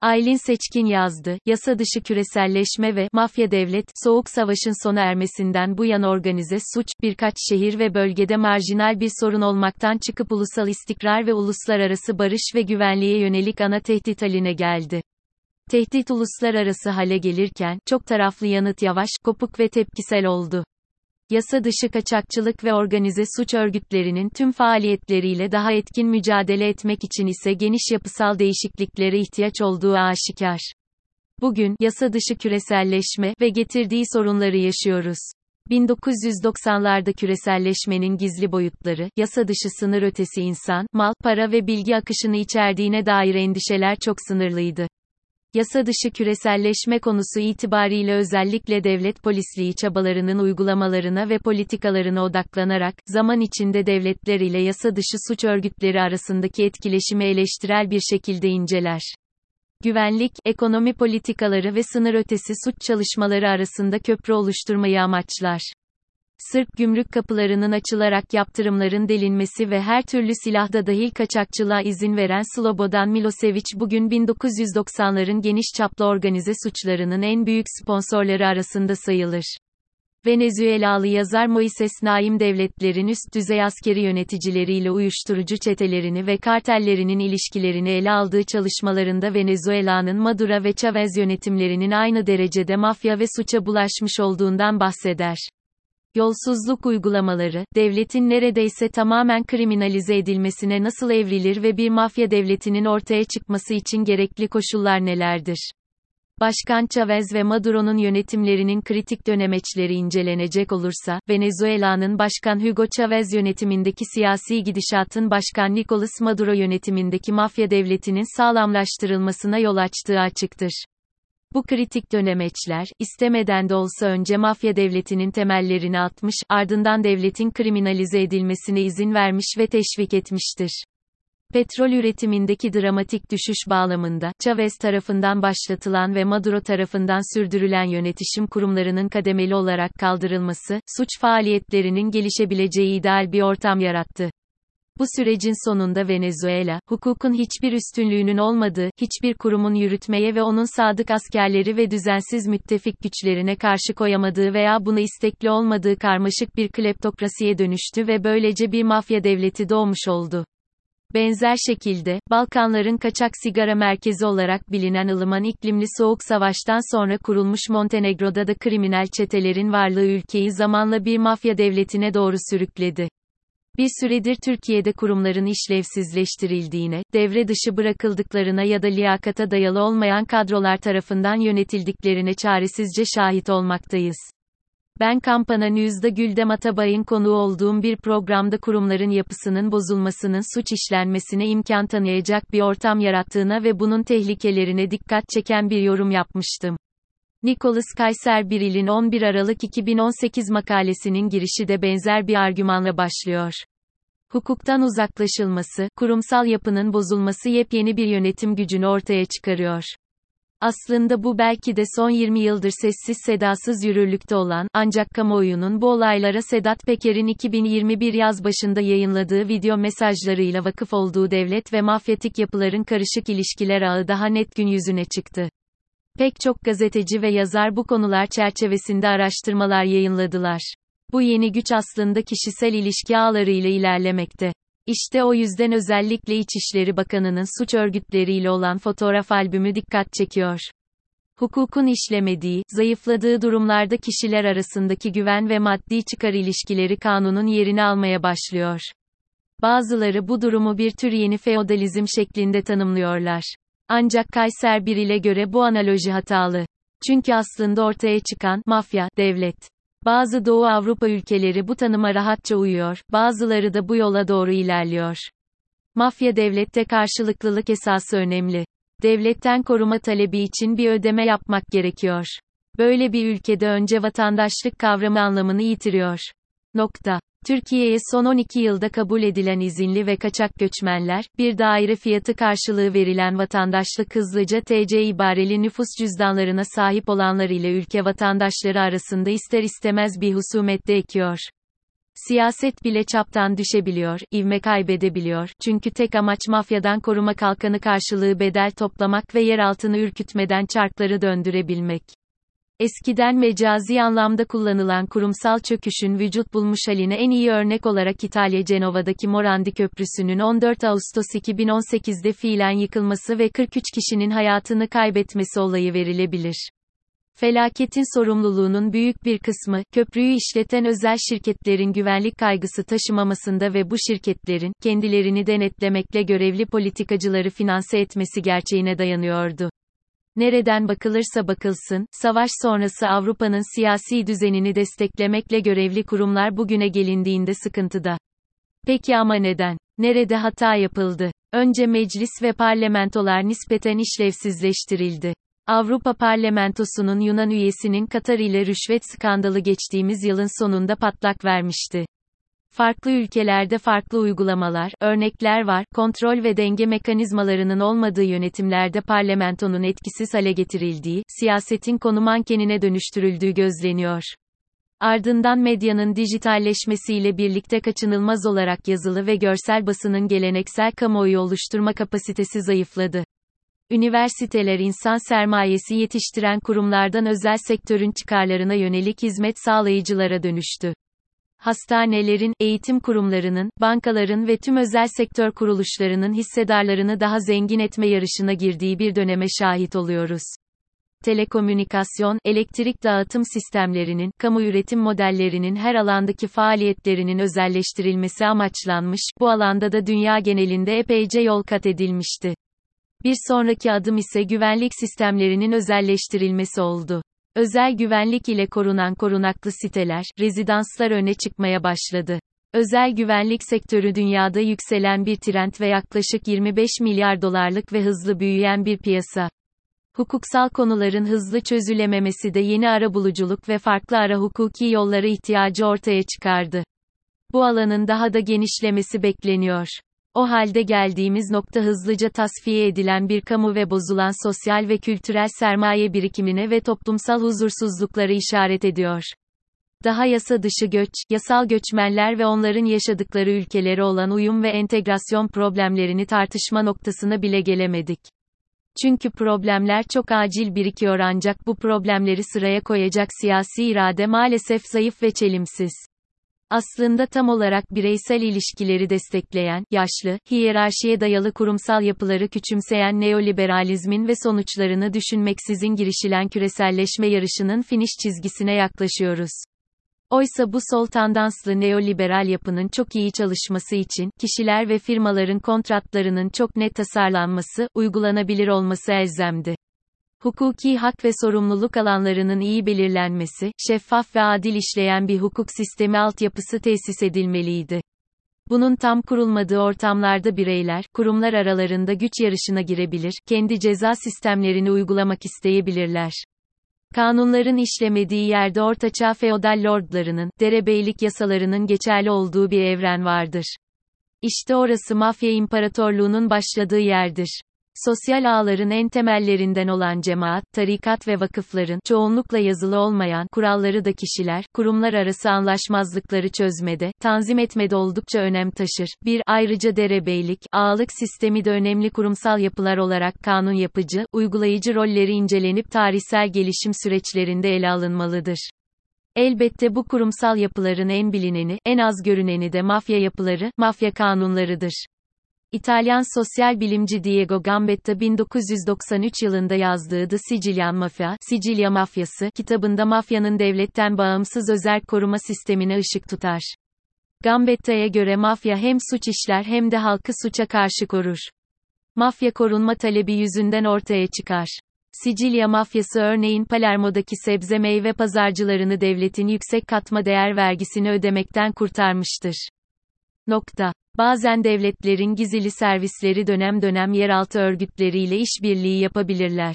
Aylin Seçkin yazdı, yasa dışı küreselleşme ve mafya devlet, soğuk savaşın sona ermesinden bu yana organize suç, birkaç şehir ve bölgede marjinal bir sorun olmaktan çıkıp ulusal istikrar ve uluslararası barış ve güvenliğe yönelik ana tehdit haline geldi. Tehdit uluslararası hale gelirken, çok taraflı yanıt yavaş, kopuk ve tepkisel oldu. Yasa dışı kaçakçılık ve organize suç örgütlerinin tüm faaliyetleriyle daha etkin mücadele etmek için ise geniş yapısal değişikliklere ihtiyaç olduğu aşikar. Bugün, yasa dışı küreselleşme ve getirdiği sorunları yaşıyoruz. 1990'larda küreselleşmenin gizli boyutları, yasa dışı sınır ötesi insan, mal, para ve bilgi akışını içerdiğine dair endişeler çok sınırlıydı. Yasa dışı küreselleşme konusu itibariyle özellikle devlet polisliği çabalarının uygulamalarına ve politikalarına odaklanarak, zaman içinde devletler ile yasa dışı suç örgütleri arasındaki etkileşimi eleştirel bir şekilde inceler. Güvenlik, ekonomi politikaları ve sınır ötesi suç çalışmaları arasında köprü oluşturmayı amaçlar. Sırp gümrük kapılarının açılarak yaptırımların delinmesi ve her türlü silahda dahil kaçakçılığa izin veren Slobodan Milošević bugün 1990'ların geniş çaplı organize suçlarının en büyük sponsorları arasında sayılır. Venezuelalı yazar Moises Naim devletlerin üst düzey askeri yöneticileriyle uyuşturucu çetelerini ve kartellerinin ilişkilerini ele aldığı çalışmalarında Venezuela'nın Maduro ve Chavez yönetimlerinin aynı derecede mafya ve suça bulaşmış olduğundan bahseder. Yolsuzluk uygulamaları, devletin neredeyse tamamen kriminalize edilmesine nasıl evrilir ve bir mafya devletinin ortaya çıkması için gerekli koşullar nelerdir? Başkan Chavez ve Maduro'nun yönetimlerinin kritik dönemeçleri incelenecek olursa, Venezuela'nın Başkan Hugo Chavez yönetimindeki siyasi gidişatın Başkan Nicolas Maduro yönetimindeki mafya devletinin sağlamlaştırılmasına yol açtığı açıktır. Bu kritik dönemeçler, istemeden de olsa önce mafya devletinin temellerini atmış, ardından devletin kriminalize edilmesine izin vermiş ve teşvik etmiştir. Petrol üretimindeki dramatik düşüş bağlamında, Chavez tarafından başlatılan ve Maduro tarafından sürdürülen yönetişim kurumlarının kademeli olarak kaldırılması, suç faaliyetlerinin gelişebileceği ideal bir ortam yarattı. Bu sürecin sonunda Venezuela, hukukun hiçbir üstünlüğünün olmadığı, hiçbir kurumun yürütmeye ve onun sadık askerleri ve düzensiz müttefik güçlerine karşı koyamadığı veya buna istekli olmadığı karmaşık bir kleptokrasiye dönüştü ve böylece bir mafya devleti doğmuş oldu. Benzer şekilde, Balkanların kaçak sigara merkezi olarak bilinen ılıman iklimli soğuk savaştan sonra kurulmuş Montenegro'da da kriminal çetelerin varlığı ülkeyi zamanla bir mafya devletine doğru sürükledi. Bir süredir Türkiye'de kurumların işlevsizleştirildiğine, devre dışı bırakıldıklarına ya da liyakata dayalı olmayan kadrolar tarafından yönetildiklerine çaresizce şahit olmaktayız. Ben Kampana News'da Güldem Atabay'ın konuğu olduğum bir programda kurumların yapısının bozulmasının suç işlenmesine imkan tanıyacak bir ortam yarattığına ve bunun tehlikelerine dikkat çeken bir yorum yapmıştım. Nicholas Kayser-Brill'in 11 Aralık 2018 makalesinin girişi de benzer bir argümanla başlıyor. Hukuktan uzaklaşılması, kurumsal yapının bozulması yepyeni bir yönetim gücünü ortaya çıkarıyor. Aslında bu belki de son 20 yıldır sessiz sedasız yürürlükte olan, ancak kamuoyunun bu olaylara Sedat Peker'in 2021 yaz başında yayınladığı video mesajlarıyla vakıf olduğu devlet ve mafyatik yapıların karışık ilişkiler ağı daha net gün yüzüne çıktı. Pek çok gazeteci ve yazar bu konular çerçevesinde araştırmalar yayınladılar. Bu yeni güç aslında kişisel ilişki ağlarıyla ilerlemekte. İşte o yüzden özellikle İçişleri Bakanı'nın suç örgütleriyle olan fotoğraf albümü dikkat çekiyor. Hukukun işlemediği, zayıfladığı durumlarda kişiler arasındaki güven ve maddi çıkar ilişkileri kanunun yerini almaya başlıyor. Bazıları bu durumu bir tür yeni feodalizm şeklinde tanımlıyorlar. Ancak Kayser-Brill'e göre bu analoji hatalı. Çünkü aslında ortaya çıkan mafya, devlet. Bazı Doğu Avrupa ülkeleri bu tanıma rahatça uyuyor, bazıları da bu yola doğru ilerliyor. Mafya devlette karşılıklılık esası önemli. Devletten koruma talebi için bir ödeme yapmak gerekiyor. Böyle bir ülkede önce vatandaşlık kavramı anlamını yitiriyor. Türkiye'ye son 12 yılda kabul edilen izinli ve kaçak göçmenler, bir daire fiyatı karşılığı verilen vatandaşlık hızlıca TC ibareli nüfus cüzdanlarına sahip olanlar ile ülke vatandaşları arasında ister istemez bir husumet de ekiyor. Siyaset bile çaptan düşebiliyor, ivme kaybedebiliyor. Çünkü tek amaç mafyadan koruma kalkanı karşılığı bedel toplamak ve yeraltını ürkütmeden çarkları döndürebilmek. Eskiden mecazi anlamda kullanılan kurumsal çöküşün vücut bulmuş haline en iyi örnek olarak İtalya Cenova'daki Morandi Köprüsü'nün 14 Ağustos 2018'de fiilen yıkılması ve 43 kişinin hayatını kaybetmesi olayı verilebilir. Felaketin sorumluluğunun büyük bir kısmı, köprüyü işleten özel şirketlerin güvenlik kaygısı taşımamasında ve bu şirketlerin, kendilerini denetlemekle görevli politikacıları finanse etmesi gerçeğine dayanıyordu. Nereden bakılırsa bakılsın, savaş sonrası Avrupa'nın siyasi düzenini desteklemekle görevli kurumlar bugüne gelindiğinde sıkıntıda. Peki ama neden? Nerede hata yapıldı? Önce meclis ve parlamentolar nispeten işlevsizleştirildi. Avrupa Parlamentosu'nun Yunan üyesinin Katar ile rüşvet skandalı geçtiğimiz yılın sonunda patlak vermişti. Farklı ülkelerde farklı uygulamalar, örnekler var. Kontrol ve denge mekanizmalarının olmadığı yönetimlerde parlamentonun etkisiz hale getirildiği, siyasetin konu mankenine dönüştürüldüğü gözleniyor. Ardından medyanın dijitalleşmesiyle birlikte kaçınılmaz olarak yazılı ve görsel basının geleneksel kamuoyu oluşturma kapasitesi zayıfladı. Üniversiteler insan sermayesi yetiştiren kurumlardan özel sektörün çıkarlarına yönelik hizmet sağlayıcılara dönüştü. Hastanelerin, eğitim kurumlarının, bankaların ve tüm özel sektör kuruluşlarının hissedarlarını daha zengin etme yarışına girdiği bir döneme şahit oluyoruz. Telekomünikasyon, elektrik dağıtım sistemlerinin, kamu üretim modellerinin her alandaki faaliyetlerinin özelleştirilmesi amaçlanmış, bu alanda da dünya genelinde epeyce yol kat edilmişti. Bir sonraki adım ise güvenlik sistemlerinin özelleştirilmesi oldu. Özel güvenlik ile korunan korunaklı siteler, rezidanslar öne çıkmaya başladı. Özel güvenlik sektörü dünyada yükselen bir trend ve yaklaşık 25 milyar dolarlık ve hızlı büyüyen bir piyasa. Hukuksal konuların hızlı çözülememesi de yeni arabuluculuk ve farklı hukuki yollara ihtiyacı ortaya çıkardı. Bu alanın daha da genişlemesi bekleniyor. O halde geldiğimiz nokta hızlıca tasfiye edilen bir kamu ve bozulan sosyal ve kültürel sermaye birikimine ve toplumsal huzursuzlukları işaret ediyor. Daha yasa dışı göç, yasal göçmenler ve onların yaşadıkları ülkelere olan uyum ve entegrasyon problemlerini tartışma noktasına bile gelemedik. Çünkü problemler çok acil birikiyor ancak bu problemleri sıraya koyacak siyasi irade maalesef zayıf ve çelimsiz. Aslında tam olarak bireysel ilişkileri destekleyen, yaşlı, hiyerarşiye dayalı kurumsal yapıları küçümseyen neoliberalizmin ve sonuçlarını düşünmeksizin girişilen küreselleşme yarışının finiş çizgisine yaklaşıyoruz. Oysa bu sol tandanslı neoliberal yapının çok iyi çalışması için, kişiler ve firmaların kontratlarının çok net tasarlanması, uygulanabilir olması elzemdi. Hukuki hak ve sorumluluk alanlarının iyi belirlenmesi, şeffaf ve adil işleyen bir hukuk sistemi altyapısı tesis edilmeliydi. Bunun tam kurulmadığı ortamlarda bireyler, kurumlar aralarında güç yarışına girebilir, kendi ceza sistemlerini uygulamak isteyebilirler. Kanunların işlemediği yerde ortaçağ feodal lordlarının, derebeylik yasalarının geçerli olduğu bir evren vardır. İşte orası mafya imparatorluğunun başladığı yerdir. Sosyal ağların en temellerinden olan cemaat, tarikat ve vakıfların, çoğunlukla yazılı olmayan, kuralları da kişiler, kurumlar arası anlaşmazlıkları çözmede, tanzim etmede oldukça önem taşır. Ayrıca derebeylik, ağalık sistemi de önemli kurumsal yapılar olarak kanun yapıcı, uygulayıcı rolleri incelenip tarihsel gelişim süreçlerinde ele alınmalıdır. Elbette bu kurumsal yapıların en bilineni, en az görüneni de mafya yapıları, mafya kanunlarıdır. İtalyan sosyal bilimci Diego Gambetta 1993 yılında yazdığı The Sicilian Mafia, Sicilya Mafyası kitabında mafyanın devletten bağımsız özel koruma sistemine ışık tutar. Gambetta'ya göre mafya hem suç işler hem de halkı suça karşı korur. Mafya korunma talebi yüzünden ortaya çıkar. Sicilya Mafyası örneğin Palermo'daki sebze meyve pazarcılarını devletin yüksek katma değer vergisini ödemekten kurtarmıştır. Bazen devletlerin gizli servisleri dönem dönem yeraltı örgütleriyle işbirliği yapabilirler.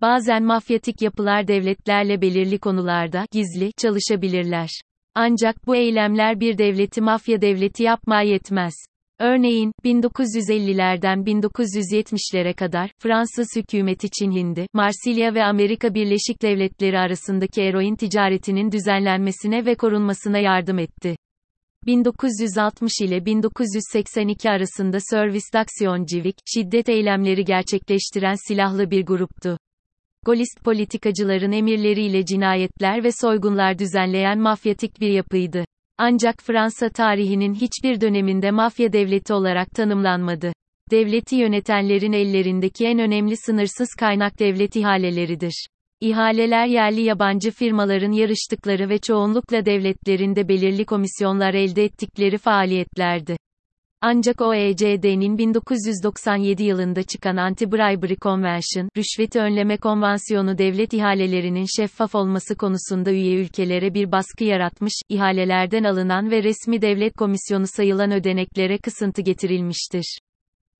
Bazen mafyatik yapılar devletlerle belirli konularda gizli çalışabilirler. Ancak bu eylemler bir devleti mafya devleti yapmaya yetmez. Örneğin, 1950'lerden 1970'lere kadar, Fransız hükümeti Çin Hindi, Marsilya ve Amerika Birleşik Devletleri arasındaki eroin ticaretinin düzenlenmesine ve korunmasına yardım etti. 1960 ile 1982 arasında Service d'Action Civique, şiddet eylemleri gerçekleştiren silahlı bir gruptu. Golist politikacıların emirleriyle cinayetler ve soygunlar düzenleyen mafyatik bir yapıydı. Ancak Fransa tarihinin hiçbir döneminde mafya devleti olarak tanımlanmadı. Devleti yönetenlerin ellerindeki en önemli sınırsız kaynak devlet ihaleleridir. İhaleler yerli yabancı firmaların yarıştıkları ve çoğunlukla devletlerinde belirli komisyonlar elde ettikleri faaliyetlerdi. Ancak OECD'nin 1997 yılında çıkan Anti-Bribery Convention, Rüşveti Önleme Konvansiyonu devlet ihalelerinin şeffaf olması konusunda üye ülkelere bir baskı yaratmış, ihalelerden alınan ve resmi devlet komisyonu sayılan ödeneklere kısıntı getirilmiştir.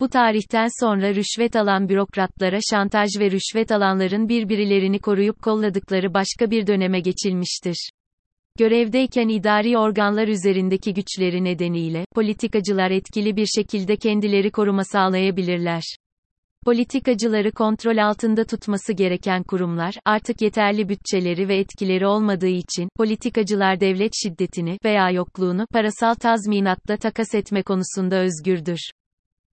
Bu tarihten sonra rüşvet alan bürokratlara şantaj ve rüşvet alanların birbirlerini koruyup kolladıkları başka bir döneme geçilmiştir. Görevdeyken idari organlar üzerindeki güçleri nedeniyle, politikacılar etkili bir şekilde kendileri koruma sağlayabilirler. Politikacıları kontrol altında tutması gereken kurumlar, artık yeterli bütçeleri ve etkileri olmadığı için, politikacılar devlet şiddetini veya yokluğunu parasal tazminatla takas etme konusunda özgürdür.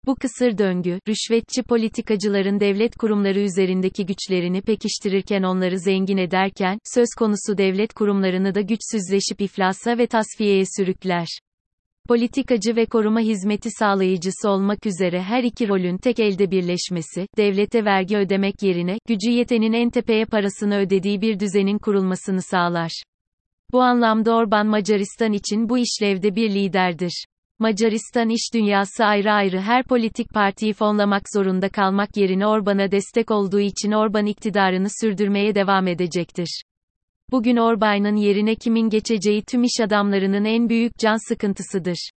Bu kısır döngü, rüşvetçi politikacıların devlet kurumları üzerindeki güçlerini pekiştirirken onları zengin ederken, söz konusu devlet kurumlarını da güçsüzleşip iflasa ve tasfiyeye sürükler. Politikacı ve koruma hizmeti sağlayıcısı olmak üzere her iki rolün tek elde birleşmesi, devlete vergi ödemek yerine, gücü yetenin en tepeye parasını ödediği bir düzenin kurulmasını sağlar. Bu anlamda Orbán Macaristan için bu işlevde bir liderdir. Macaristan iş dünyası ayrı ayrı her politik partiyi fonlamak zorunda kalmak yerine Orbán'a destek olduğu için Orbán iktidarını sürdürmeye devam edecektir. Bugün Orbán'ın yerine kimin geçeceği tüm iş adamlarının en büyük can sıkıntısıdır.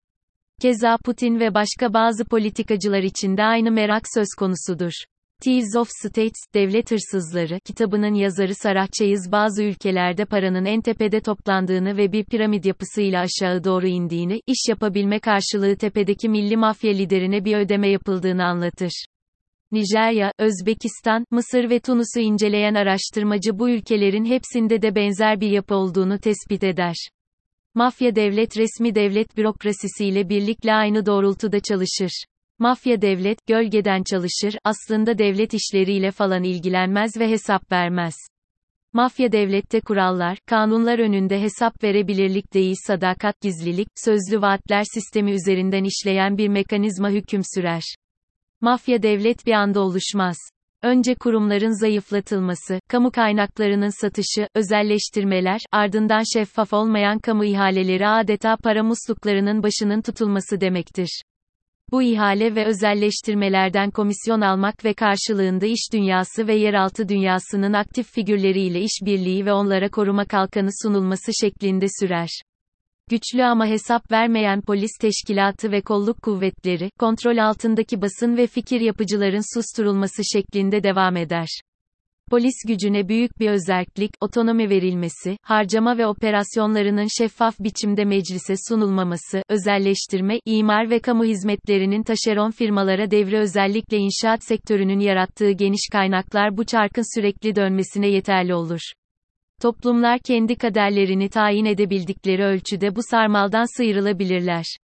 Keza Putin ve başka bazı politikacılar için de aynı merak söz konusudur. Thieves of States, Devlet Hırsızları, kitabının yazarı Sarah Chayes bazı ülkelerde paranın en tepede toplandığını ve bir piramit yapısıyla aşağı doğru indiğini, iş yapabilme karşılığı tepedeki milli mafya liderine bir ödeme yapıldığını anlatır. Nijerya, Özbekistan, Mısır ve Tunus'u inceleyen araştırmacı bu ülkelerin hepsinde de benzer bir yapı olduğunu tespit eder. Mafya devlet resmi devlet bürokrasisiyle birlikte aynı doğrultuda çalışır. Mafya devlet, gölgeden çalışır, aslında devlet işleriyle falan ilgilenmez ve hesap vermez. Mafya devlette kurallar, kanunlar önünde hesap verebilirlik değil sadakat, gizlilik, sözlü vaatler sistemi üzerinden işleyen bir mekanizma hüküm sürer. Mafya devlet bir anda oluşmaz. Önce kurumların zayıflatılması, kamu kaynaklarının satışı, özelleştirmeler, ardından şeffaf olmayan kamu ihaleleri adeta para musluklarının başının tutulması demektir. Bu ihale ve özelleştirmelerden komisyon almak ve karşılığında iş dünyası ve yeraltı dünyasının aktif figürleriyle işbirliği ve onlara koruma kalkanı sunulması şeklinde sürer. Güçlü ama hesap vermeyen polis teşkilatı ve kolluk kuvvetleri, kontrol altındaki basın ve fikir yapıcıların susturulması şeklinde devam eder. Polis gücüne büyük bir özerklik, otonomi verilmesi, harcama ve operasyonlarının şeffaf biçimde meclise sunulmaması, özelleştirme, imar ve kamu hizmetlerinin taşeron firmalara devri özellikle inşaat sektörünün yarattığı geniş kaynaklar bu çarkın sürekli dönmesine yeterli olur. Toplumlar kendi kaderlerini tayin edebildikleri ölçüde bu sarmaldan sıyrılabilirler.